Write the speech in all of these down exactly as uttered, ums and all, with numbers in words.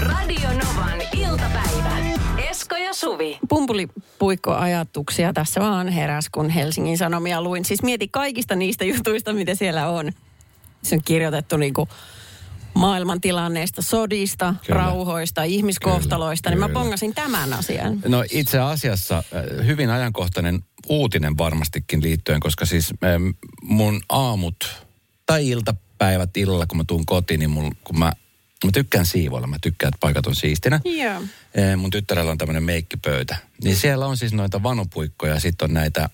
Radio Novan iltapäivä. Esko ja Suvi. Pumpulipuikkoajatuksia tässä vaan heräs, kun Helsingin Sanomia luin. Siis mieti kaikista niistä jutuista, mitä siellä on. Se on kirjoitettu niinku maailman tilanneesta, sodista, kyllä, rauhoista, ihmiskohtaloista. Kyllä, niin kyllä. Mä bongasin tämän asian. No itse asiassa hyvin ajankohtainen uutinen varmastikin liittyen, koska siis mun aamut tai iltapäivät illalla, kun mä tuun kotiin, niin mun, kun mä Mä tykkään siivoilla, mä tykkään, että paikat on siistinä. Yeah. Mun tyttärellä on tämmöinen meikkipöytä. Niin siellä on siis noita vanupuikkoja ja sitten on näitä,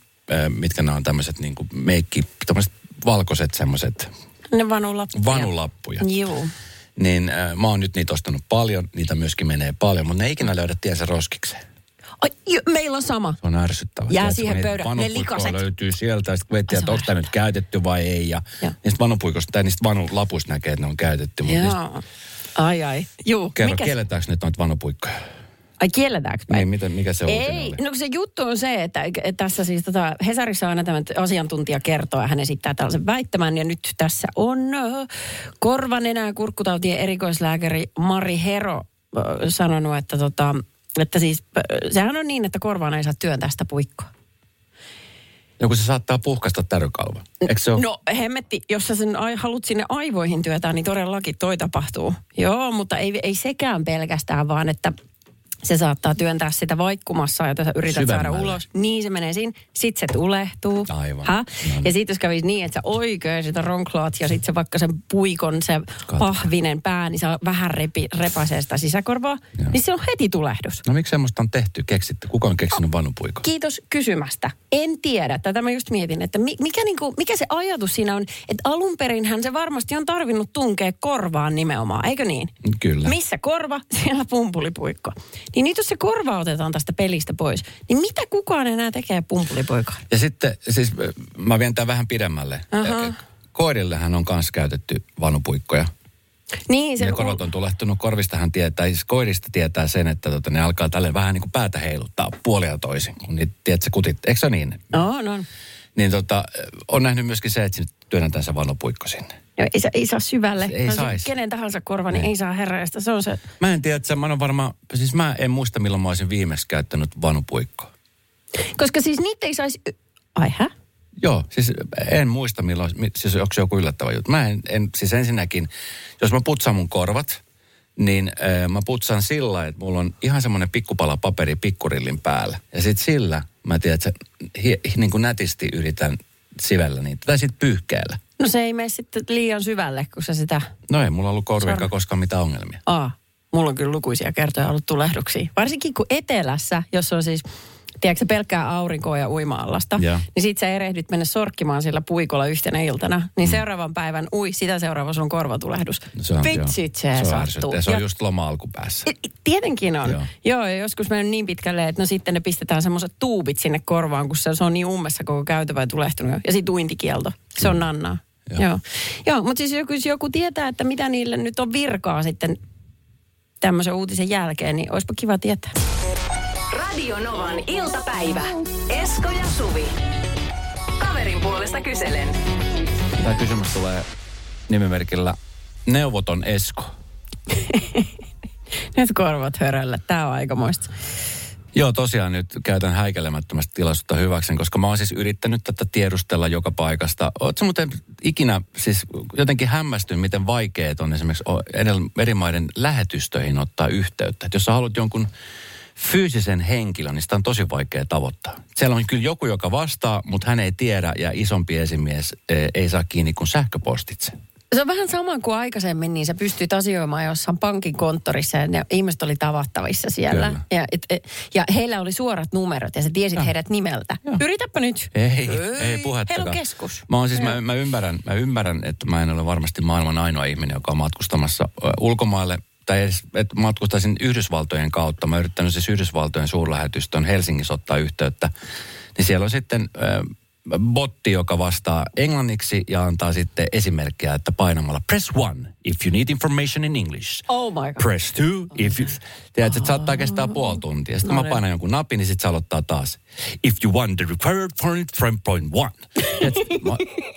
mitkä nämä on tämmöiset niinku meikki, tämmöiset valkoiset semmoiset. Ne vanulappuja. Vanulappuja. Juu. Niin äh, mä oon nyt niitä ostanut paljon, niitä myöskin menee paljon, mutta ne ei ikinä löydä tiensä roskikseen. Ai, jo, meillä on sama. Se on ärsyttävää. Jää Tiedätkö, siihen pöydän. Ne likaset. Löytyy sieltä ja sitten vettiin, että onko tämä nyt käytetty vai ei. Ja, ja. Niistä vanupuikosta tai niistä vanulapuista näkee, että ne on käytetty. Joo. Ai ai. Juu. Kerro, kielletäänkö nyt noita vanupuikkoja? Ai kielletäänkö päin? Niin, miten, mikä se uutinen oli? No se juttu on se, että tässä siis tota, Hesarissa aina tämä asiantuntija kertoo ja hän esittää tällaisen väittämän. Ja nyt tässä on korvanenä kurkkutautien erikoislääkäri Mari Hero äh, sanonut, että tota, että siis sehän on niin, että korvaan ei saa työntää sitä puikkoa. No kun se saattaa puhkaista tärrykalva. Eikö se ole? No hemmetti, jos sä sen ai, haluat sinne aivoihin työtää, niin todellakin toi tapahtuu. Joo, mutta ei, ei sekään pelkästään vaan, että se saattaa työntää sitä vaikkumassa, jota sä yrität saada ulos. Niin se menee siinä, sit se tulehtuu. Aivan. No niin. Ja sit jos kävisi niin, että sä oikein sitä ronklaat ja sit se vaikka sen puikon, se Katso. pahvinen pää, niin sä vähän repi, repasee sitä sisäkorvaa, Joo. niin se on heti tulehdus. No miksi semmoista on tehty, keksitty? Kuka on keksinyt no, vanupuikon? Kiitos kysymästä. En tiedä. Tätä mä just mietin, että mikä, niinku, mikä se ajatus siinä on, että alun perinhän se varmasti on tarvinnut tunkea korvaan nimenomaan, eikö niin? Kyllä. Missä korva? Siellä pumpulipuikko. Niin nyt jos se korva otetaan tästä pelistä pois, niin mitä kukaan enää tekee pumpulipoikaan? Ja sitten, siis mä vien tämän vähän pidemmälle. Uh-huh. Koirillehän on kanssa käytetty vanupuikkoja. Niin. Se ja korvat on tulehtunut. Korvistahan tietää, siis koirista tietää sen, että tota, ne alkaa tälleen vähän niin kuin päätä heiluttaa puolia toisin. Kun niitä, tiedätkö, kutit, eikö se niin? No, no. Niin tota, on nähnyt myöskin se, että työnnetään se vanupuikko sinne. No, ei, ei saa syvälle. Ei no, saisi. Kenen tahansa korva, niin ei saa herraista. Se on se. Mä en tiedä, että mä en varmaan, siis mä en muista milloin mä olisin viimeksi käyttänyt vanupuikkoa. Koska siis niitä ei saisi. Ai hä? Joo, siis en muista milloin, siis onko se joku yllättävä juttu. Mä en, en siis ensinnäkin, jos mä putsaan mun korvat, niin äh, mä putsaan sillä, että mulla on ihan semmoinen pikkupala paperi pikkurillin päällä. Ja sit sillä mä tiedän, että hie, niin kuin nätisti yritän sivellä niitä, tai sit pyyhkeellä. No se ei mene sitten liian syvälle, kun sä sitä. No ei, mulla on ollut korviakaan koskaan mitään ongelmia. Aa, mulla on kyllä lukuisia kertoja ollut tulehduksia. Varsinkin kun etelässä, jos on siis, tiedätkö pelkkää aurinkoa ja uima-allasta, ja. niin sit sä erehdyt mennä sorkkimaan sillä puikolla yhtenä iltana. Niin mm. seuraavan päivän, ui, sitä seuraava sun korvatulehdus. No vitsit se sattuu. Se on just loma alkupäässä. Tietenkin on. Joo, joo ja joskus mennyt niin pitkälle, että no sitten ne pistetään semmoiset tuubit sinne korvaan, kun se on niin ummessa koko käytävä ja tulehtunut. Ja sit uintikielto. Se on nannaa. Joo. Joo. Joo, mutta siis joku, joku tietää, että mitä niille nyt on virkaa sitten tämmöisen uutisen jälkeen, niin olisipa kiva tietää. Radio Novan iltapäivä. Esko ja Suvi. Kaverin puolesta kyselen. Tämä kysymys tulee nimimerkillä Neuvoton Esko. Nyt korvat hörällä. Tämä on aikamoista. Joo, tosiaan nyt käytän häikelemättömästi tilaisuutta hyväksen, koska mä oon siis yrittänyt tätä tiedustella joka paikasta. Ootko muuten ikinä siis jotenkin hämmästynyt, miten vaikeet on esimerkiksi eri maiden lähetystöihin ottaa yhteyttä? Et jos sä haluat jonkun fyysisen henkilön, niin sitä on tosi vaikea tavoittaa. Siellä on kyllä joku, joka vastaa, mutta hän ei tiedä ja isompi esimies ei saa kiinni kuin sähköpostitse. Se on vähän sama kuin aikaisemmin, niin sä pystyt asioimaan jossain pankin konttorissa ja ne ihmiset oli tavattavissa siellä. Ja, et, et, ja heillä oli suorat numerot ja sä tiesit ja. heidät nimeltä. Ja. Yritäpä nyt. Ei, ei, ei puhettakaan. Heillä on keskus. Mä, on siis, mä, mä, ymmärrän, mä ymmärrän, että mä en ole varmasti maailman ainoa ihminen, joka on matkustamassa ulkomaille. tai edes, että matkustaisin Yhdysvaltojen kautta. Mä yrittänyt siis Yhdysvaltojen suurlähetystön Helsingissä ottaa yhteyttä. Niin siellä on sitten äh, botti, joka vastaa englanniksi ja antaa sitten esimerkkiä, että painamalla press one if you need information in English. Oh my God. Press two if you... Tiedätkö, että saattaa kestää puoli tuntia. Sitten no, mä painan jonkun napin, niin sitten se aloittaa taas. If you want the required point from point one.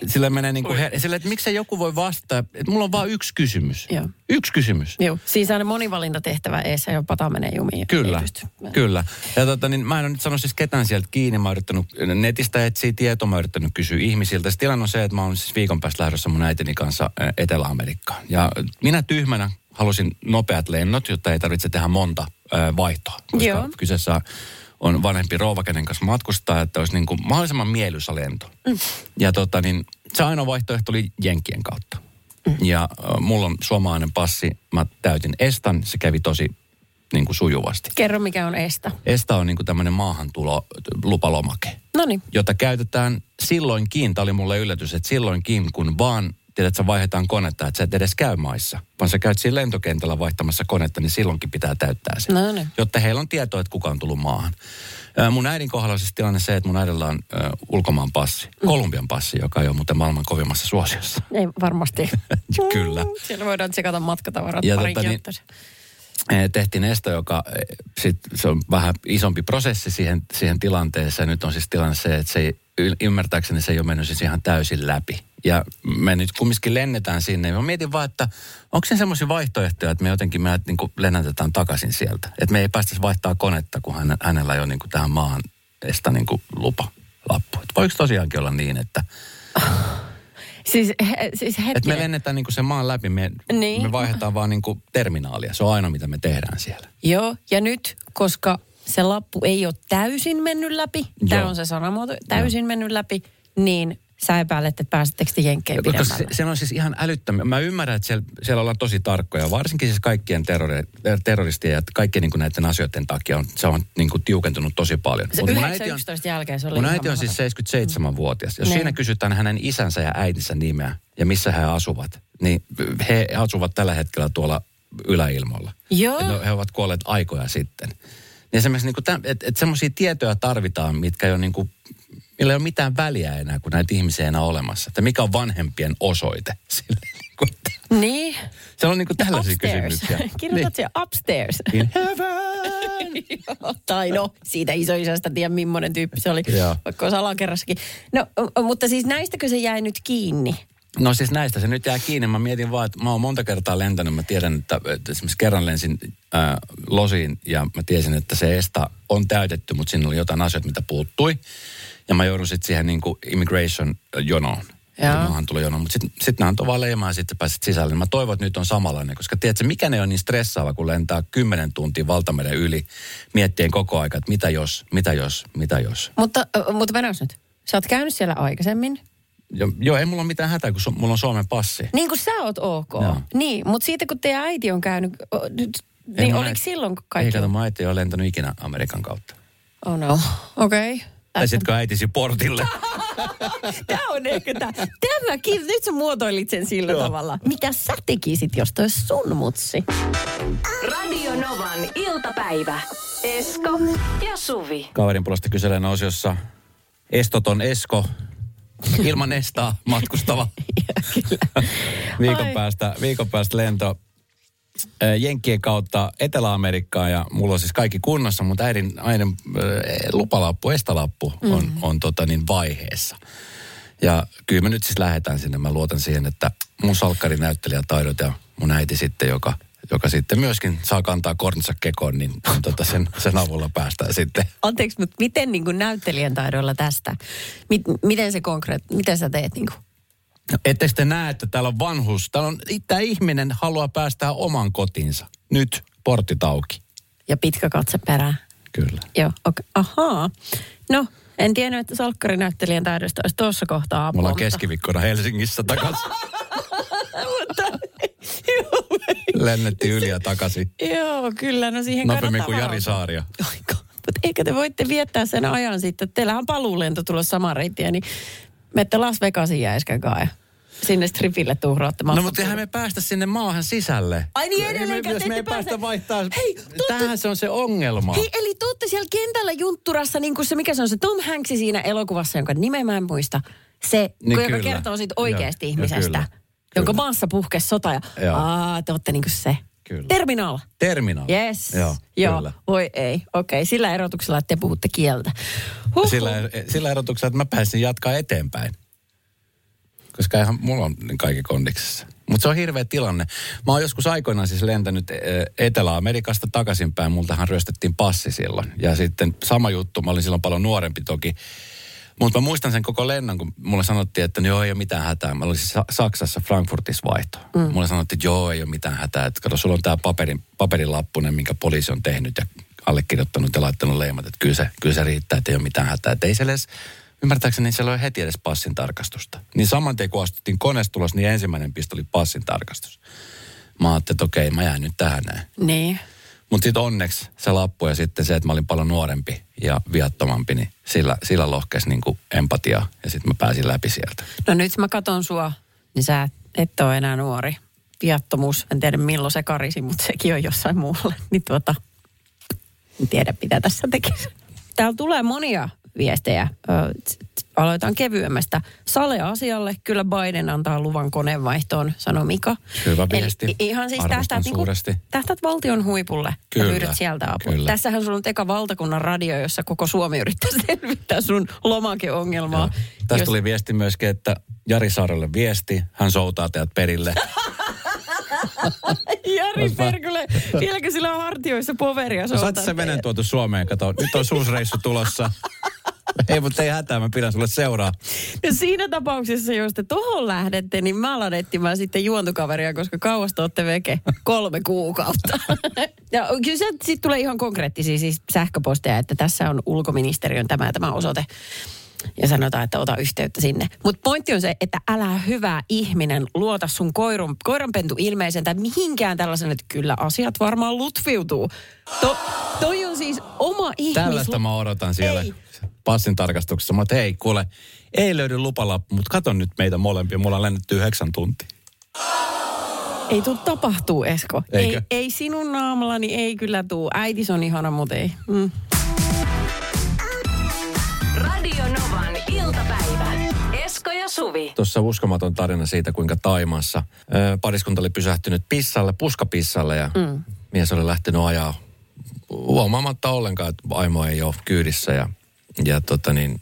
Sillä menee niin kuin... Sillä, että miksei joku voi vastata. Että mulla on vaan yksi kysymys. Joo. Yksi kysymys. Joo. Siis aina monivalintatehtävä eessä, ja pata menee jumiin. Kyllä, kyllä. Ja tota, niin mä en ole nyt sanonut siis ketään sieltä kiinni. Mä oon yrittänyt netistä etsiä tietoa. Mä oon yrittänyt kysyä ihmisiltä. Se tilanne on se, että mä oon siis viikon päästä lähdössä mun äitini kanssa Etelä-Amerikkaan. Ja minä tyhmänä halusin nopeat lennot, jotta ei tarvitse tehdä monta vaihtoa. Koska Joo. kyseessä on vanhempi rouva, kenen kanssa matkustaa, että olisi niin kuin mahdollisimman mieluisa lento. Mm. Ja tota niin, se ainoa vaihtoehto oli Jenkkien kautta. Mm. Ja äh, mulla on suomalainen passi, mä täytin ESTAn, se kävi tosi niin kuin sujuvasti. Kerro, mikä on ESTA? ESTA on niin kuin tämmöinen maahantulo lupalomake, Noniin. Jota käytetään silloinkin, tämä oli mulle yllätys, että silloinkin kun vaan tiedät, että sä vaihdetaan konetta, että sä et edes käy maissa, vaan sä käyt siinä lentokentällä vaihtamassa konetta, niin silloinkin pitää täyttää se. No niin. Jotta heillä on tietoa, että kuka on tullut maahan. Mun äidin kohdalla on siis tilanne se, että mun äidellä on äh, ulkomaan passi, mm. Kolumbian passi, joka ei ole muuten maailman kovimmassa suosiossa. Ei varmasti. Kyllä. Siellä voidaan tsekata matkatavarat ja parin tota, niin, tehtiin ESTA, joka sit, se on vähän isompi prosessi siihen, siihen tilanteeseen. Nyt on siis tilanne se, että se ei, ymmärtääkseni se ei ole mennyt siis ihan täysin läpi. Ja me nyt kumminkin lennetään sinne. Mä mietin vaan, että onko siinä semmoisia vaihtoehtoja, että me jotenkin me niin kuin lennätetään takaisin sieltä. Että me ei päästäisi vaihtaa konetta, kun hän, hänellä ei ole niin kuin tähän maahan ESTA niin kuin lupalappu. Että voiko tosiaankin olla niin, että... Siis, he, siis että me lennetään niin kuin sen maan läpi, me, niin. me vaihdetaan vaan niin kuin terminaalia. Se on aina, mitä me tehdään siellä. Joo, ja nyt, koska se lappu ei ole täysin mennyt läpi, tämä on se sanamuoto, täysin Joo. mennyt läpi, niin... Sä epäilet, että pääsettekö te jenkkeen pidemmälle? Se, se on siis ihan älyttömiä. Mä ymmärrän, että siellä, siellä ollaan tosi tarkkoja. Varsinkin siis kaikkien terrori, terroristien ja kaikkien niin kuin näiden asioiden takia on, se on niin kuin tiukentunut tosi paljon. Se yhdeksän yksitoista jälkeen se oli. Mun äiti on siis seitsemänkymmentäseitsemänvuotias. Jos ne. Siinä kysytään hänen isänsä ja äitinsä nimeä ja missä he asuvat, niin he asuvat tällä hetkellä tuolla yläilmoilla. Joo. No, he ovat kuolleet aikoja sitten. Niin esimerkiksi niin että et semmoisia tietoja tarvitaan, mitkä jo niin kuin... Meillä ei ole mitään väliä enää, kun näitä ihmisiä ei enää olemassa. Että mikä on vanhempien osoite? Silleen, niin, niin. Se on niin kuin tällaisia upstairs. Kysymyksiä. Kirjoitat niin. upstairs. In heaven. Joo, tai no, siitä isoisästä tiedän, millainen tyyppi se oli, Joo. vaikka olisi alakerrassakin. No, mutta siis näistäkö se jäi nyt kiinni? No siis näistä se nyt jää kiinni. Mä mietin vaan, että mä oon monta kertaa lentänyt. Mä tiedän, että esimerkiksi kerran lensin ää, Losiin ja mä tiesin, että se ESTA on täytetty, mutta siinä oli jotain asioita, mitä puuttui. Ja mä joudun sitten siihen niin kuin immigration-jonoon. Maahan tulee jonoon. Mutta sitten sit nämä antoi vaan leimaa ja sitten pääsit sisälle. Mä toivon, että nyt on samanlainen, koska tiedätkö, mikä ne on niin stressaava, kun lentää kymmenen tuntia valtameren yli, miettien koko aika, että mitä jos, mitä jos, mitä jos. Mutta, mutta venäs nyt. Sä oot käynyt siellä aikaisemmin. Jo, joo, ei mulla ole mitään hätää, kun so, mulla on Suomen passi. Niin kuin sä oot ok. Joo. Niin, mutta siitä kun teidän äiti on käynyt, niin ei, oliko mä, silloin kaikki? Ei, kato, mun äiti ei ole lentänyt ikinä Amerikan kautta. Oh no, okei. Okay. Tai sitkö äitisi portille? Tämä on ehkä tämä. Tämäkin, nyt sä muotoilit sen sillä Joo. tavalla. Mitä sä tekisit, jos toi olisi sun mutsi? Radio Novan iltapäivä. Esko ja Suvi. Kaverin puolesta kyselen osiossa. Estoton Esko. Ilman ESTAa matkustava. viikon, päästä, viikon päästä lento. Jenkkien kautta Etelä-Amerikkaan ja mulla on siis kaikki kunnossa, mutta äidin, äidin lupalappu, ESTA-lappu on, mm-hmm. on tota niin vaiheessa. Ja kyllä me nyt siis lähdetään sinne. Mä luotan siihen, että mun salkkarinäyttelijätaidot ja mun äiti sitten, joka, joka sitten myöskin saa kantaa kortinsa kekoon, niin tota sen, sen avulla päästään sitten. Anteeksi, mutta miten niin kuin näyttelijän taidoilla tästä? Mit, miten se konkreettisesti, miten sä teet niin kuin? Etteikö te näe, että täällä on vanhus. Täällä on, tämä ihminen haluaa päästää oman kotinsa. Nyt portit auki. Ja pitkä katse perään. Kyllä. Joo, okei. Okay. Ahaa. No, en tiennyt, että salkkarinäyttelijän taidosta olisi tuossa kohtaa apua. Mulla on keskiviikkona Helsingissä takaisin. Lennettiin yli ja takaisin. Joo, kyllä. No siihen kannattaa. Nopeammin kuin Jari Saaria. Mutta eikä te voitte viettää sen ajan sitten. Teillähän on paluulento tulossa samaa reittiä, niin... Mette Las Vegasin jäiskäkään. sinne stripille tuhrauttamaan. No mutta eihän me päästä sinne maahan sisälle. Ai niin edelleenkään. Jos me ei päästä, päästä vaihtaa, hei, tämähän se on se ongelma. Hei, eli te olette siellä kentällä juntturassa, niin kuin se, mikä se on se Tom Hanks siinä elokuvassa, jonka nimen mä en muista. Se, niin joka kyllä kertoo siitä oikeasti ja, ihmisestä, ja kyllä, jonka kyllä maassa puhkesi sota ja, ja. Aa, te olette niin kuin se. Kyllä. Terminaal. Terminaal. Yes. Joo, Joo. Voi ei. Okei, okay. Sillä erotuksella, että te puhutte kieltä. Huhhuh. Sillä, sillä erotuksella, että mä pääsin jatkaa eteenpäin. Koska ihan mulla on kaikki kondiksessa. Mutta se on hirveä tilanne. Mä oon joskus aikoinaan siis lentänyt Etelä-Amerikasta takaisinpäin. Multahan ryöstettiin passi silloin. Ja sitten sama juttu, mä olin silloin paljon nuorempi toki. Mutta mä muistan sen koko lennon, kun mulle sanottiin, että joo, ei ole mitään hätää. Mä olin siis Saksassa Frankfurtissa vaihto. Mm. Mulle sanottiin, että joo, ei ole mitään hätää. Että kato, sulla on tää paperin, paperilappunen, minkä poliisi on tehnyt ja allekirjoittanut ja laittanut leimat. Että kyllä se, kyllä se riittää, että ei ole mitään hätää. Että ei se edes, ymmärtääkseni, siellä ei ole heti edes passin tarkastusta. Niin saman tien, kun astuttiin koneesta ulos, niin ensimmäinen pisto oli passin tarkastus. Mä ajattelin, että okei, mä jään nyt tähän näin. Niin. Mutta sitten onneksi se lappu ja sitten se, että mä olin paljon nuorempi ja viattomampi, niin sillä, sillä lohkesi niinku empatiaa ja sitten mä pääsin läpi sieltä. No nyt mä katson sua, niin sä et ole enää nuori. Viattomuus, en tiedä milloin se karisi, mutta sekin on jossain muualla. Niin tuota, en tiedä mitä tässä tekisi. Täällä tulee monia viestejä. Aloitaan kevyemmästä. Sale-asialle kyllä Biden antaa luvan koneenvaihtoon, sanoi Mika. Hyvä viesti. Eli ihan siis tähtäät, niinku, tähtäät valtion huipulle kyllä, ja pyydät sieltä apua. Kyllä. Tässähän sulla on eka valtakunnan radio, jossa koko Suomi yrittää selvittää sun lomakeongelmaa. Tästä Jos... tuli viesti myöskin, että Jari Saarelle viesti. Hän soutaa teidät perille. Jari Perkule, vieläkö sillä on hartioissa poveria soutaa? No, saat se venen tuotu Suomeen, kato. Nyt on suusreissu tulossa. Ei, mutta ei hätää, mä pidän sulle seuraa. No siinä tapauksessa, jos te tohon lähdette, niin mä alan etsimään sitten juontokaveria, koska kauasta ootte veke kolme kuukautta. Ja kyllä se sitten tulee ihan konkreettisia siis sähköposteja, että tässä on ulkoministeriön tämä tämä osoite. Ja sanotaan, että ota yhteyttä sinne. Mutta pointti on se, että älä hyvä ihminen luota sun koirun, koiranpentu ilmeisen tai mihinkään tällaisen, että kyllä asiat varmaan lutviutuu. To, toi on siis oma ihmis... Tällaista mä odotan siellä. Ei. Passin tarkastuksessa. Mä että hei, kuule, ei löydy lupalappu, mutta kato nyt meitä molempia. Mulla on lennetty yhdeksän tuntia. Ei tuu tapahtuu, Esko. Ei, ei sinun naamallani, ei kyllä tuu. Äitis on ihana, mutta ei. Mm. Radio Novan iltapäivä. Esko ja Suvi. Tuossa uskomaton tarina siitä, kuinka Taimaassa ö, pariskunta oli pysähtynyt pissalle, puskapissalle ja mm. mies oli lähtenyt ajaa huomaamatta ollenkaan, että vaimo ei ole kyydissä ja Ja tota niin,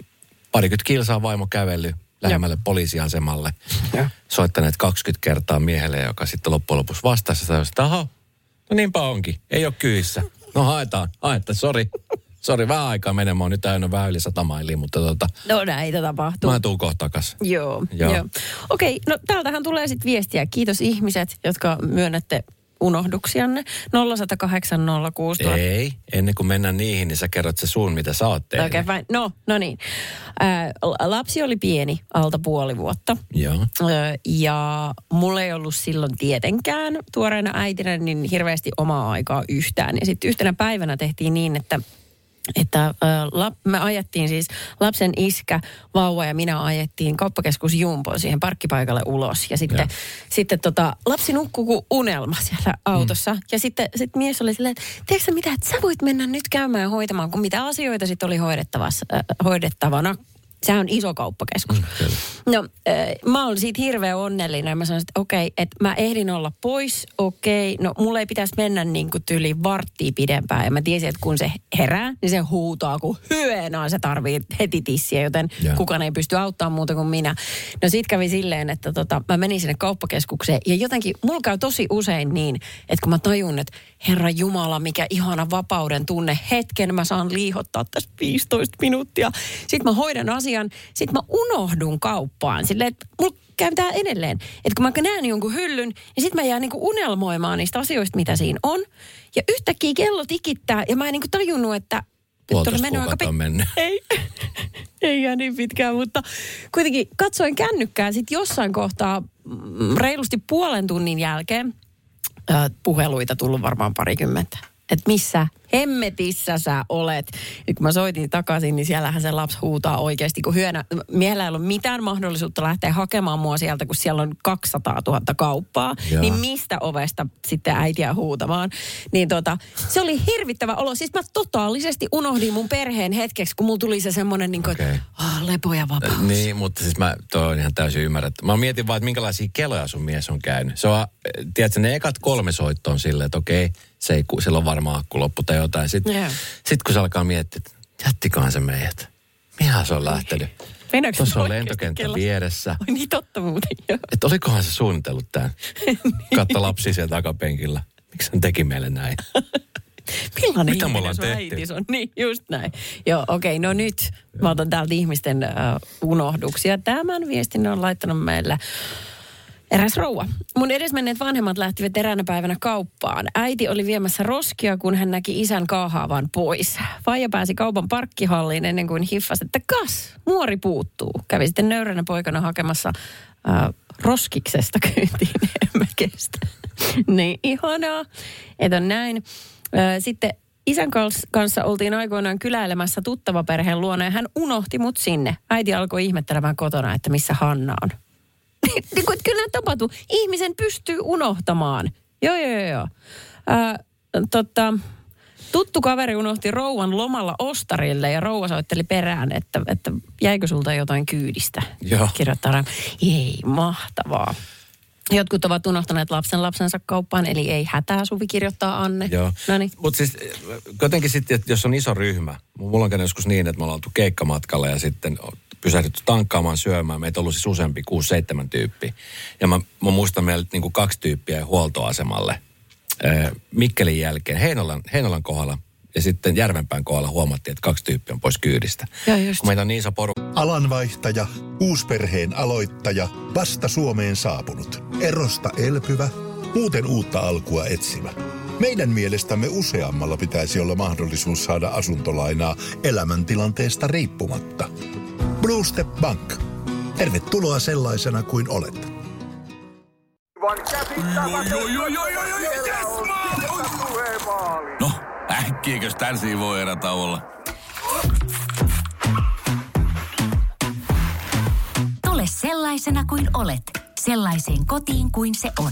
parikymmentä kilsaa vaimo kävellyt lähemmälle poliisiasemalle. Ja. Soittaneet kaksikymmentä kertaa miehelle, joka sitten loppujen lopuksi vastasi. Sanoin, että aha, no niinpä onkin. Ei ole kyyssä. No haetaan, haetaan, sori. Sori, vähän aikaa menemään. Nyt täynnä vähän yli sata mailia, mutta tota... No näitä tapahtuu. Mä tuun kohta takas. Joo, joo. joo. Okei, okay, no täältähän tulee sitten viestiä. Kiitos ihmiset, jotka myönnätte unohduksianne. nolla yksi nolla kahdeksan nolla kuusi nolla nolla nolla. Ei, ennen kuin mennään niihin, niin sä kerrot se suun, mitä sä oot tehnyt. Okay, no, no niin. Äh, lapsi oli pieni, alta puoli vuotta. Joo. Äh, ja mulla ei ollut silloin tietenkään tuoreena äitinä niin hirveästi omaa aikaa yhtään. Ja sitten yhtenä päivänä tehtiin niin, että että äh, lap, me ajettiin siis lapsen iskä, vauva ja minä ajettiin kauppakeskus Jumboon siihen parkkipaikalle ulos. Ja sitten, sitten tota, lapsi nukkuu kuin unelma siellä autossa. Mm. Ja sitten sit mies oli silleen, että tiedätkö mitä, että sä voit mennä nyt käymään hoitamaan, kun mitä asioita sitten oli äh, hoidettavana. Sehän on iso kauppakeskus. Mm, no, äh, mä oon siitä hirveän onnellinen. Mä sanoin, että okei, okay, että mä ehdin olla pois, okei. Okay. No, mulla ei pitäisi mennä niin kuin tyyliin varttia pidempään. Ja mä tiesin, että kun se herää, niin se huutaa, kun hyönaa se tarvii heti tissiä, joten yeah. kukaan ei pysty auttamaan muuta kuin minä. No, sit kävi silleen, että tota, mä menin sinne kauppakeskukseen. Ja jotenkin, mulla käy tosi usein niin, että kun mä tajun, että Herra Jumala, mikä ihana vapauden tunne. Hetken mä saan liihottaa tässä viisitoista minuuttia. Sitten mä hoidan asiaa. Sitten mä unohdun kauppaan. Silleen, että mulla käy tää edelleen. Että kun mä näen jonkun hyllyn, niin sit mä jään niinku unelmoimaan niistä asioista, mitä siinä on. Ja yhtäkkiä kello tikittää, ja mä en niinku tajunnut, että... Puolitoista kuukautta on mennyt. Ei, ei jää niin pitkään, mutta kuitenkin katsoin kännykkää sit jossain kohtaa reilusti puolen tunnin jälkeen. Äh, puheluita tullut varmaan parikymmentä. että missä hemmetissä sä olet. Ja kun mä soitin takaisin, niin siellähän se lapsi huutaa oikeasti, kun hyönä, miehellä ei ole mitään mahdollisuutta lähteä hakemaan mua sieltä, kun siellä on kaksisataatuhatta kauppaa. Joo. Niin mistä ovesta sitten äitiä huutamaan. Niin tota, se oli hirvittävä olo. Siis mä totaalisesti unohdin mun perheen hetkeksi, kun mulla tuli se semmoinen niin kuin, okay. oh, lepo ja vapaus. Äh, niin, mutta siis mä, toi on ihan täysin ymmärretty. Mä mietin vaan, että minkälaisia keloja sun mies on käynyt. Se on, tiedätkö, ne ekat kolme soitto on silleen, että okei, okay, se ei, sillä on varmaan akku loppu tai jotain. Sitten yeah. sit kun se alkaa miettiä, että jättikohan se meidät. Mihän se on lähtenyt? Mennäänkö tuossa on lentokenttä kello? Vieressä. Oi niin totta muuten, joo. Että olikohan se suunnitellut tämän? Katso lapsi siellä takapenkillä. Miksi hän teki meille näin? Millainen mitä ihminen sun äitis on? Niin, just näin. Joo, okei, okay, no nyt mä otan täältä ihmisten uh, unohduksia. Tämän viestin on laittanut meillä... Eräs rouva. Mun edesmenneet vanhemmat lähtivät eräänä päivänä kauppaan. Äiti oli viemässä roskia, kun hän näki isän kaahaavan pois. Faija pääsi kaupan parkkihalliin ennen kuin hiffasi, että kas, muori puuttuu. Kävi sitten nöyränä poikana hakemassa äh, roskiksesta kyytiin. En mä kestä. Niin ihanaa, että on näin. Äh, sitten isän kanssa oltiin aikoinaan kyläilemässä tuttavaperheen luona ja hän unohti mut sinne. Äiti alkoi ihmettelemään kotona, että missä Hanna on. Niin kuin, kyllä nämä tapahtuu. Ihmisen pystyy unohtamaan. Joo, joo, joo. Ää, totta, tuttu kaveri unohti rouvan lomalla ostarille ja rouva soitteli perään, että, että jäikö sulta jotain kyydistä. Joo. Kirjoittaa. Ei, mahtavaa. Jotkut ovat unohtaneet lapsen lapsensa kauppaan, eli ei hätää, Suvi kirjoittaa Anne. Joo, mutta siis jotenkin sitten, että jos on iso ryhmä, mulla on käynyt joskus niin, että me ollaan oltu keikkamatkalla ja sitten pysähdytty tankkaamaan syömään. Meitä on ollut siis useampi, kuusi, seitsemän tyyppiä. Ja mä, mä muistan meillä niinku kaksi tyyppiä huoltoasemalle ee, Mikkelin jälkeen, Heinolan, Heinolan kohdalla ja sitten Järvenpään kohdalla huomattiin, että kaksi tyyppiä on pois kyydistä. Joo, just. Kun meitä on niin iso poru... Alanvaihtaja, uusperheen aloittaja, vasta Suomeen saapunut, erosta elpyvä, muuten uutta alkua etsimä. Meidän mielestämme useammalla pitäisi olla mahdollisuus saada asuntolainaa elämäntilanteesta riippumatta. Blue Step Bank. Tervetuloa sellaisena kuin olet. No, äkkiäkös tän siivoo erätauolla? Tule sellaisena kuin olet, sellaiseen kotiin kuin se on.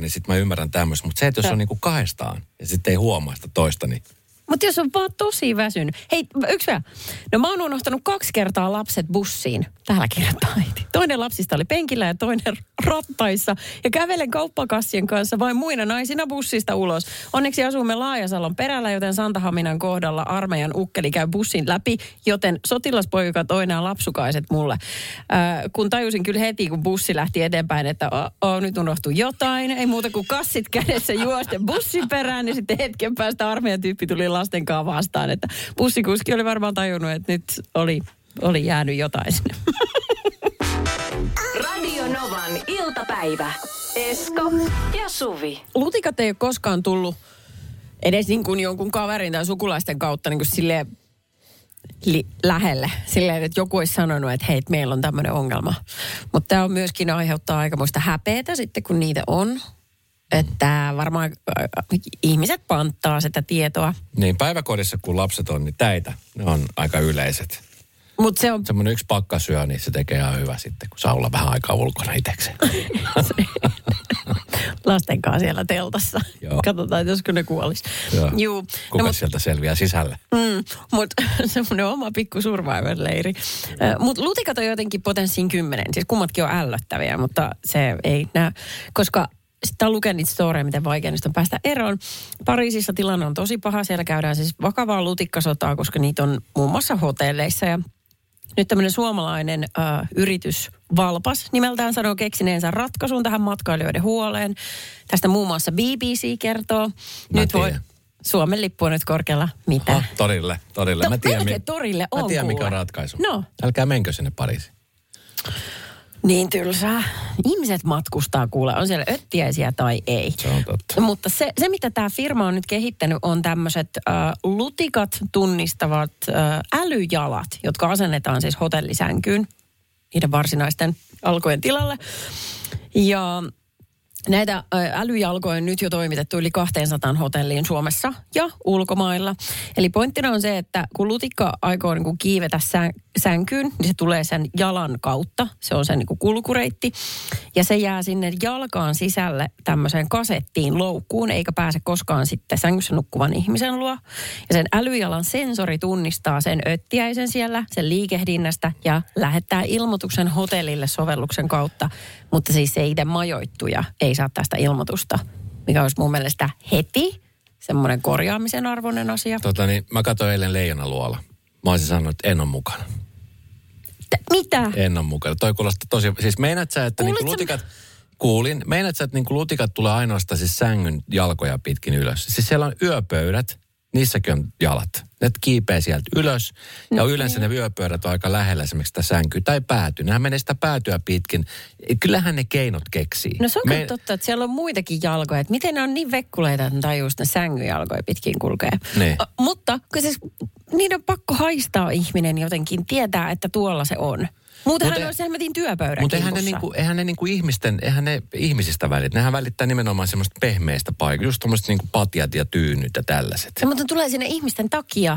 Niin sit mä ymmärrän tämmöistä, mutta se, että jos on niinku kahdestaan ja sitten ei huomaa sitä toista, niin... Mutta jos on vaan tosi väsynyt. Hei, yksi vielä. No mä oon unohtanut kaksi kertaa lapset bussiin. Täällä kirjoittaa äiti. Toinen lapsista oli penkillä ja toinen rattaissa. Ja kävelen kauppakassien kanssa vain muina naisina bussista ulos. Onneksi asumme Laajasalon perällä, joten Santahaminan kohdalla armeijan ukkeli käy bussin läpi. Joten sotilaspoika toinaa lapsukaiset mulle. Äh, kun tajusin kyllä heti, kun bussi lähti eteenpäin, että o, o, nyt unohtui jotain. Ei muuta kuin kassit kädessä juosten bussin perään. Niin sitten hetken päästä armeijan tyyppi tuli lastenkaan vastaan, että bussikuski oli varmaan tajunnut, että nyt oli, oli jäänyt jotain sinne. Radio Novan iltapäivä. Esko ja Suvi. Lutikat ei ole koskaan tullut edes niin kuin jonkun kaverin tai sukulaisten kautta niin kuin silleen li- lähelle. Silleen, että joku olisi sanonut, että hei, meillä on tämmöinen ongelma. Mutta tämä on myöskin aiheuttaa aikamoista häpeätä sitten, kun niitä on. Että varmaan ihmiset panttaa sitä tietoa. Niin, päiväkodissa kun lapset on, niin täitä, ne on aika yleiset. Mut se on... Semmoinen yksi pakka syö, niin se tekee ihan hyvä sitten, kun saa olla vähän aikaa ulkona itsekseen. Lasten kanssa siellä teltassa. Joo. Katsotaan, että josko ne kuolisi. Joo. Kuka no, mut... sieltä selviää sisällä? Mm, mutta semmoinen oma pikku survivor-leiri. Mutta lutikat on jotenkin potenssiin kymmenen. Siis kummatkin on ällöttäviä, mutta se ei näy. Koska... Sitten on lukenut niitä storeja, miten vaikea niistä on päästä eroon. Pariisissa tilanne on tosi paha. Siellä käydään siis vakavaa lutikkasotaa, koska niitä on muun muassa hotelleissa. Ja nyt tämmöinen suomalainen ä, yritys Valpas nimeltään sanoo keksineensä ratkaisun tähän matkailijoiden huoleen. Tästä muun muassa B B C kertoo. Nyt voi, Suomen lippu on nyt korkealla. Mitä? Oh, torille, torille. To, mä tiedän, melkein torille on. Mä tiedän, mikä on ratkaisu. No. Älkää menkö sinne Pariisiin. Niin tylsää. Ihmiset matkustaa kuule, on siellä öttiäisiä tai ei. Se on totta. Mutta se, se mitä tämä firma on nyt kehittänyt, on tämmöiset äh, lutikat tunnistavat äh, älyjalat, jotka asennetaan siis hotellisänkyyn niiden varsinaisten alkojen tilalle. Ja näitä älyjalkoja on nyt jo toimitettu yli kaksisataa hotelliin Suomessa ja ulkomailla. Eli pointtina on se, että kun lutikka aikoo niin kuin kiivetä sänkyyn, niin se tulee sen jalan kautta. Se on sen niin kuin kulkureitti. Ja se jää sinne jalkaan sisälle tämmöiseen kasettiin loukkuun, eikä pääse koskaan sitten sängyssä nukkuvan ihmisen luo. Ja sen älyjalan sensori tunnistaa sen öttiäisen siellä, sen liikehdinnästä ja lähettää ilmoituksen hotellille sovelluksen kautta. Mutta siis se itse majoittuja ei saa tästä ilmoitusta, mikä olisi mun mielestä heti semmoinen korjaamisen arvoinen asia. Tota niin, mä katsoin eilen Leijonaluola. Mä olisin sanonut, että en ole mukana. T- mitä? En ole mukana. Toi kuulostaa tosi... Siis meinaat sä, että niinku lutikat... Kuulin. Meinaat sä, että niinku lutikat tulee ainoastaan siis sängyn jalkoja pitkin ylös. Siis siellä on yöpöydät, niissäkin on jalat. Ne kiipee sieltä ylös. Ja no, yleensä ne yöpöydät on aika lähellä esimerkiksi sitä sänkyä tai päätyä. Nehän menee sitä päätyä pitkin. Kyllähän ne keinot keksii. No se on Me... totta, että siellä on muitakin jalkoja. Että miten ne on niin vekkuleita, että ne tajuu sitä sängyjalkoja pitkin kulkee. Niin. O, mutta siis, niiden on pakko haistaa ihminen jotenkin. Tietää, että tuolla se on. Muutenhan Mut ne on sehmetin työpöydän Mutta eihän ne, niinku, eihän ne niinku ihmisten, eihän ne ihmisistä välit. Nehän välittää nimenomaan semmoista pehmeistä paikkaa. Just tommoista niinku patjat ja tyynyt ja tällaiset. No, mutta tulee sinne ihmisten takia.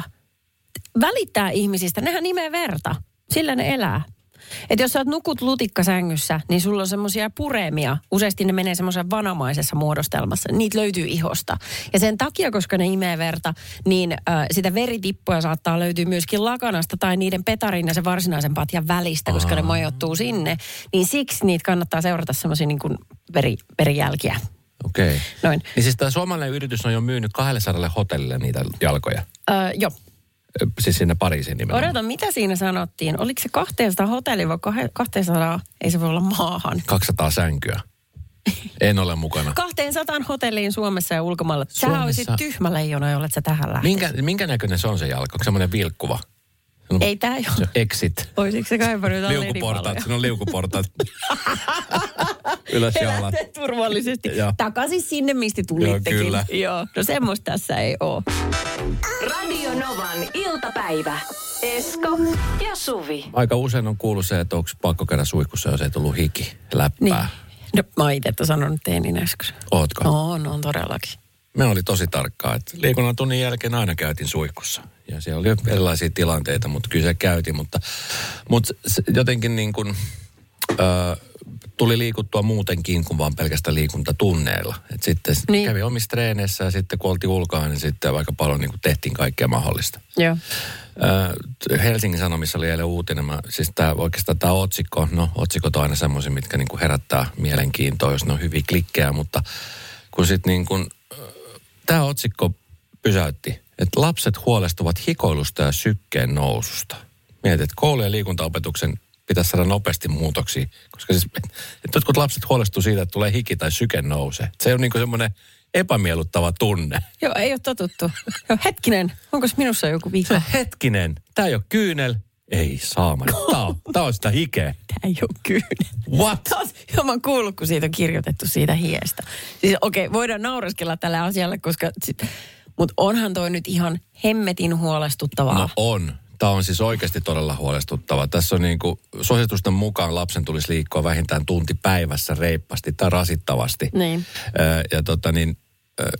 Välittää ihmisistä. Nehän nimeä verta. Sillä ne elää. Että jos sä oot nukut lutikkasängyssä, niin sulla on semmoisia pureemia. Useasti ne menee semmoisen vanamaisessa muodostelmassa. Niitä löytyy ihosta. Ja sen takia, koska ne imee verta, niin äh, sitä veritippoja saattaa löytyä myöskin lakanasta tai niiden petarin ja sen varsinaisen patjan välistä, koska Aha. ne majoittuu sinne. Niin siksi niitä kannattaa seurata semmoisia niin kuin veri, verijälkiä. Okei. Okay. Niin siis tämä suomalainen yritys on jo myynyt kaksisataa hotellille niitä jalkoja. Öö, joo. Siis sinne Pariisiin nimenomaan. Odota, mitä siinä sanottiin? Oliko se kaksisataa hotelli vai kaksisataa? Ei se voi olla maahan. kaksisataa sänkyä. En ole mukana. kaksisataa hotelliin Suomessa ja ulkomailla. Suomessa... Sä olisit tyhmä leijona, jollet sä tähän lähtis. Minkä, minkä näköinen se on se jalko? Onko semmoinen vilkkuva? No, ei tää ei ole. Exit. Olisitko se kaipannut jotain liukuportaat. Se on liukuportaat. Ylös ja alas. Turvallisesti. Takaisin sinne, mistä tulittekin. Joo, kyllä. Joo. No semmoista tässä ei ole. Radio Novan iltapäivä. Esko ja Suvi. Aika usein on kuullut se, että onko pakko käydä suihkussa, jos ei tullut hiki läppää. Niin. No mä oon itse sanonut teinin äsken. Ootko? On, on todellakin. Me oli tosi tarkkaa, että liikunnan tunnin jälkeen aina käytiin suihkussa. Ja siellä oli erilaisia tilanteita, mutta kyllä se käytiin. Mutta, mutta jotenkin niin kuin, ö, tuli liikuttua muutenkin kuin vaan pelkästään liikuntatunneilla. Et sitten niin. kävi omissa treeneissä ja sitten kun oltiin ulkoa, niin sitten aika paljon niin kuin tehtiin kaikkea mahdollista. Joo. Ö, Helsingin Sanomissa oli eilen uutinen. Mä, siis tää, oikeastaan tämä otsikko, no otsikot on aina semmoisia, mitkä niin kuin herättää mielenkiintoa, jos ne on hyviä klikkejä. Mutta kun sitten niin kuin... Tämä otsikko pysäytti, että lapset huolestuvat hikoilusta ja sykkeen noususta. Mietit, että koulu- ja liikuntaopetuksen pitäisi saada nopeasti muutoksia, koska siis, että jotkut lapset huolestuu siitä, että tulee hiki tai syke nousee. Se ei ole niin kuin semmoinen epämiellyttävä tunne. Joo, ei ole totuttu. Joo, hetkinen, onko minussa joku vika? Hetkinen, tämä ei ole kyynel. Ei saamani. Tämä on, tää on sitä hikeä. Tämä ei ole kyynel. What? On, joo, mä oon kuullut, kun siitä on kirjoitettu siitä hiestä. Siis okei, okay, voidaan naureskella tällä asialla, koska... Mutta onhan toi nyt ihan hemmetin huolestuttavaa. No on. Tämä on siis oikeasti todella huolestuttavaa. Tässä on niin kuin suositusten mukaan lapsen tulisi liikkua vähintään tunti päivässä reippaasti tai rasittavasti. Niin. Ja tota niin...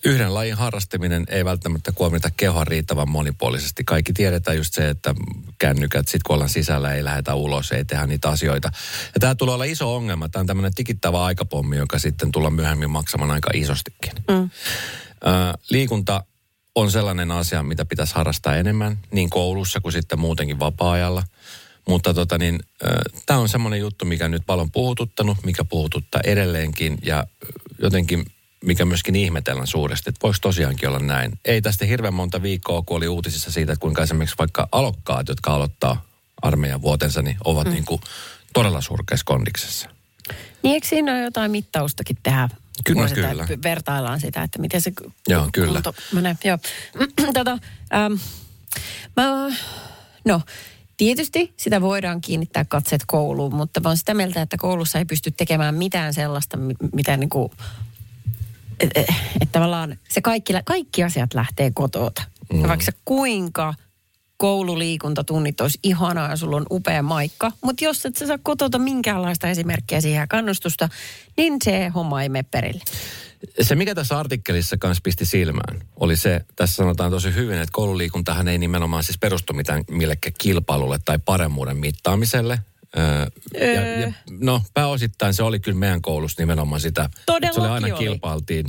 Yhden lajin harrastaminen ei välttämättä kuormita kehoa riittävän monipuolisesti. Kaikki tiedetään just se, että kännykät, sit kun ollaan sisällä, ei lähdetä ulos, ei tehdä niitä asioita. Ja tämä tulee olla iso ongelma. Tämä on tämmöinen tikittävä aikapommi, joka sitten tullaan myöhemmin maksamaan aika isostikin. Mm. Ö, liikunta on sellainen asia, mitä pitäisi harrastaa enemmän, niin koulussa kuin sitten muutenkin vapaa-ajalla. Mutta tota niin, tämä on semmoinen juttu, mikä nyt paljon puhututtanut, mikä puhututtaa edelleenkin ja jotenkin... mikä myöskin ihmetellään suuresti, että voiko tosiaankin olla näin. Ei tästä hirveän monta viikkoa, kun oli uutisissa siitä, kuinka esimerkiksi vaikka alokkaat, jotka aloittaa armeijan vuotensa, niin ovat mm. niin kuin todella surkeissa kondiksessa. Niin eikö siinä ole jotain mittaustakin tehdä Kyllä, sitä, kyllä. Vertaillaan sitä, että miten se joo, kyllä. Kulto menee. Joo. Tota, ähm, mä, no, tietysti sitä voidaan kiinnittää katseet kouluun, mutta mä oon sitä mieltä, että koulussa ei pysty tekemään mitään sellaista, mitä niin kuin, että et tavallaan se kaikki, kaikki asiat lähtee kotoota. Mm. Vaikka kuinka koululiikuntatunnit olisi ihanaa ja sulla on upea maikka, mutta jos et sä saa kotota minkäänlaista esimerkkiä siihen kannustusta, niin se homma ei mene perille. Se, mikä tässä artikkelissa kanssa pisti silmään, oli se, tässä sanotaan tosi hyvin, että koululiikuntahan ei nimenomaan siis perustu mitään millekään kilpailulle tai paremmuuden mittaamiselle. Öö, ja, ja, no, pääosittain se oli kyllä meidän koulussa nimenomaan sitä, että se oli aina kilpailtiin.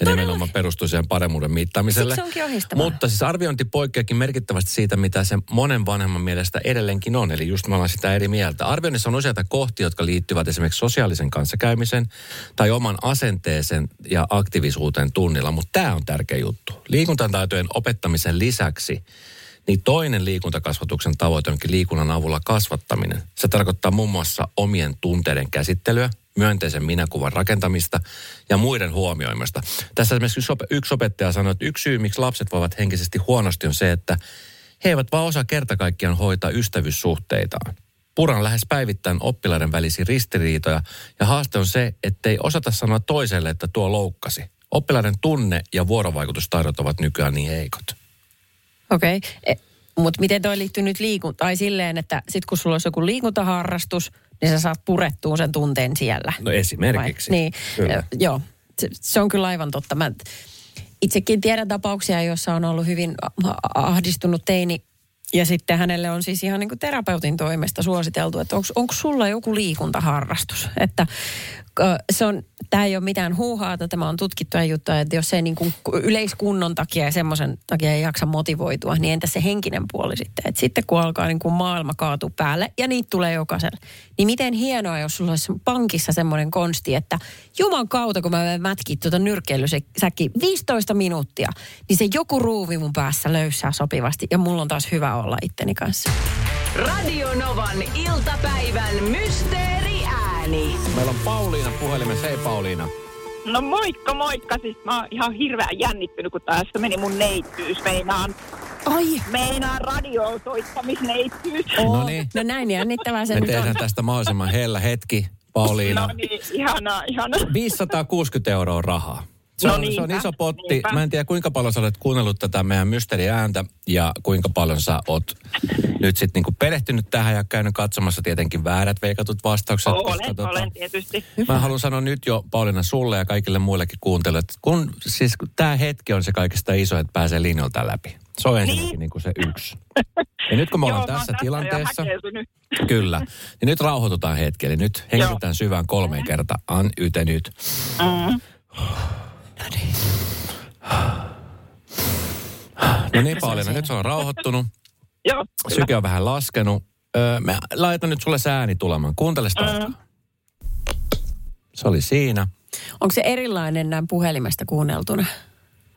Ja todella. Nimenomaan perustuu siihen paremmuuden mittaamiselle. Siksi se onkin ohistavaa. Mutta siis arviointi poikkeakin merkittävästi siitä, mitä se monen vanhemman mielestä edelleenkin on. Eli just me ollaan sitä eri mieltä. Arvioinnissa on useita kohtia, jotka liittyvät esimerkiksi sosiaalisen kanssakäymisen tai oman asenteeseen ja aktiivisuuteen tunnilla. Mutta tämä on tärkeä juttu. Liikuntataitojen opettamisen lisäksi niin toinen liikuntakasvatuksen tavoite onkin liikunnan avulla kasvattaminen. Se tarkoittaa muun muassa omien tunteiden käsittelyä, myönteisen minäkuvan rakentamista ja muiden huomioimista. Tässä esimerkiksi yksi opettaja sanoi, että yksi syy, miksi lapset voivat henkisesti huonosti, on se, että he eivät vaan osaa kerta kaikkiaan hoitaa ystävyyssuhteitaan. Puran lähes päivittäin oppilaiden välisiä ristiriitoja ja haaste on se, ettei osata sanoa toiselle, että tuo loukkasi. Oppilaiden tunne- ja vuorovaikutustaidot ovat nykyään niin heikot. Okei, okay. e, mutta miten toi liittyy nyt liikuntaan? Tai silleen, että sit kun sulla olisi joku liikuntaharrastus, niin sä saat purettua sen tunteen siellä. No esimerkiksi. Vai? Niin, kyllä. Joo. Se, se on kyllä aivan totta. Mä itsekin tiedän tapauksia, joissa on ollut hyvin ahdistunut teini. Ja sitten hänelle on siis ihan niin kuin terapeutin toimesta suositeltu, että onko, onko sulla joku liikuntaharrastus? Että se on, tämä ei ole mitään huuhaata, tämä on tutkittuja juttuja, että jos se ei niin kuin yleiskunnon takia ja semmoisen takia ei jaksa motivoitua, niin entä se henkinen puoli sitten? Että sitten kun alkaa niin kuin maailma kaatua päälle ja niitä tulee jokaiselle, niin miten hienoa, jos sulla olisi pankissa semmoinen konsti, että juman kautta, kun mä menen mätkiin tuota nyrkkeilysäkkiä viisitoista minuuttia, niin se joku ruuvi mun päässä löysää sopivasti ja mulla on taas hyvä olla itteni kanssa. Radio Novan iltapäivän mysteeriääni. Meillä on Pauliina puhelimessa. Hei Pauliina. No moikka, moikka. Siis mä oon ihan hirveän jännittynyt, kun tässä meni mun neittyys. Meinaan, Ai. meinaan radioon soittamisneittyys. No niin. No näin jännittävää se nyt on. Me tehdään tästä mahdollisimman hellä hetki, Pauliina. No niin, ihanaa, ihanaa. viisisataakuusikymmentä euroa rahaa. Se on, no niinpä, se on iso potti. Niinpä. Mä en tiedä, kuinka paljon sä olet kuunnellut tätä meidän mysteeriääntä ja kuinka paljon sä oot nyt sitten niinku perehtynyt tähän ja käynyt katsomassa tietenkin väärät veikatut vastaukset. Olen, koska, olen tota, tietysti. Mä haluan sanoa nyt jo Pauliina sulle ja kaikille muillekin kuuntelijoille, että kun siis tää hetki on se kaikista iso, että pääsee linjoilta läpi. Se on ensinnäkin niin. Niinku se yksi. Ja nyt kun me ollaan Joo, tässä tilanteessa, kyllä, niin nyt rauhoitutaan hetki. Eli nyt hengitetään syvään kolmeen kertaan. An yte nyt. Mm. No niin. No niin Pauliina, nyt se on rauhoittunut. Joo. Syke on vähän laskenut. Öö, mä laitan nyt sulle sääni tulemaan. Kuuntele sitä. Mm. Se oli siinä. Onko se erilainen näin puhelimesta kuunneltuna?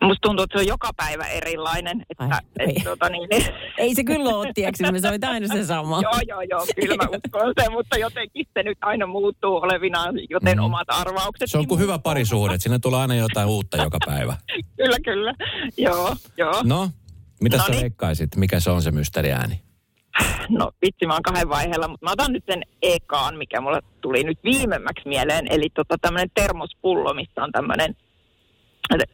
Musta tuntuu, että se on joka päivä erilainen. Että, Ai, ei. Et, tota niin, niin. Ei se kyllä ole, tiedätkö? Me soit aina se sama. joo, joo, joo. Kyllä mä uskon sen, mutta jotenkin se nyt aina muuttuu olevinaan, joten no. omat arvaukset. Se on kuin hyvä parisuhde. Siinä tulee aina jotain uutta joka päivä. kyllä, kyllä. Joo, joo. No, mitä sä veikkaisit? Mikä se on se mysteeriääni? No vitsi, mä oon kahden vaiheella, mutta mä otan nyt sen ekaan, mikä mulle tuli nyt viimemmäksi mieleen. Eli tota tämmönen termospullo, missä on tämmönen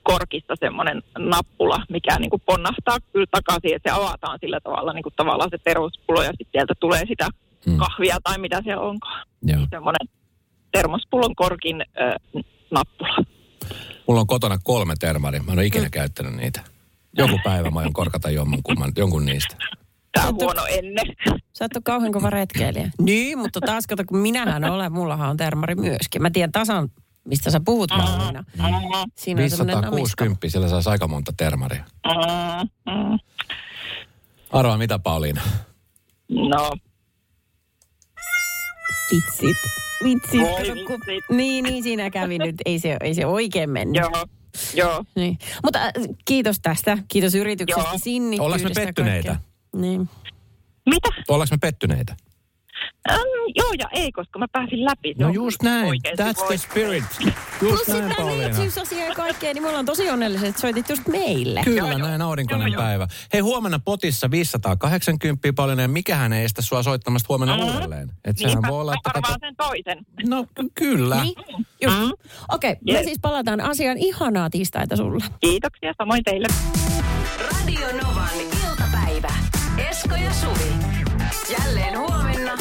korkista semmoinen nappula, mikä niin kuin ponnahtaa kyllä takaisin, että se avataan sillä tavalla, niin kuin tavallaan se termospullo, ja sitten sieltä tulee sitä kahvia tai mitä se onkaan. Joo. Semmoinen termospullon korkin äh, nappula. Mulla on kotona kolme termaria, mä en ole ikinä mm. käyttänyt niitä. Joku päivä mä oon korkata jonkun, kumman, jonkun niistä. Tää on huono ennen. Sä et ole kauhean kova retkeilijä. Niin, mutta taas kato, kun minähän olen, mullahan on termari myöskin. Mä tiedän tasan, mistä sä puhut, Pauliina. Siinä on viisisataakuusikymmentä, sillä saisi aika monta termaria. Arvaa mitä, Pauliina? No. Vitsit. Vitsit. Voi, vitsit. Niin, niin siinä kävi nyt. Ei se, ei se oikein mennyt. Joo. Joo. Niin. Mutta äh, kiitos tästä. Kiitos yrityksestä sinnikkyydestä. Ollaanko me pettyneitä? Kaikkeen. Niin. Mitä? Ollaanko me pettyneitä? Um, joo ja ei, koska mä pääsin läpi. No just näin, that's the spirit. Plus sitten nämä liittyvyysasia ja kaikkea, niin me ollaan tosi onnelliset, että soitit just meille. Kyllä, näin aurinkoinen päivä. Hei, huomenna potissa viisisataakahdeksankymmentä paljon, ja mikähän ei estä sua soittamasta huomenna uudelleen. Että sehän voi olla, että... Arvaa sen toisen. No kyllä. Okei, me siis palataan asiaan. Ihanaa tiistaita sulle. Kiitoksia, samoin teille. Radio Novan iltapäivä. Esko ja Suvi. Jälleen huomenna.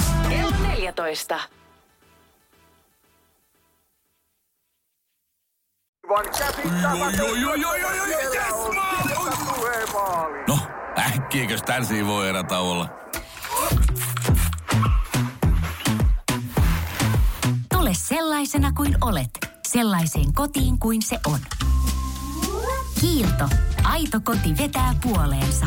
neljätoista. No, äkkiäkös tän siivoo erätauolla? Tule sellaisena kuin olet, sellaiseen kotiin kuin se on. Kiilto. Aito koti vetää puoleensa.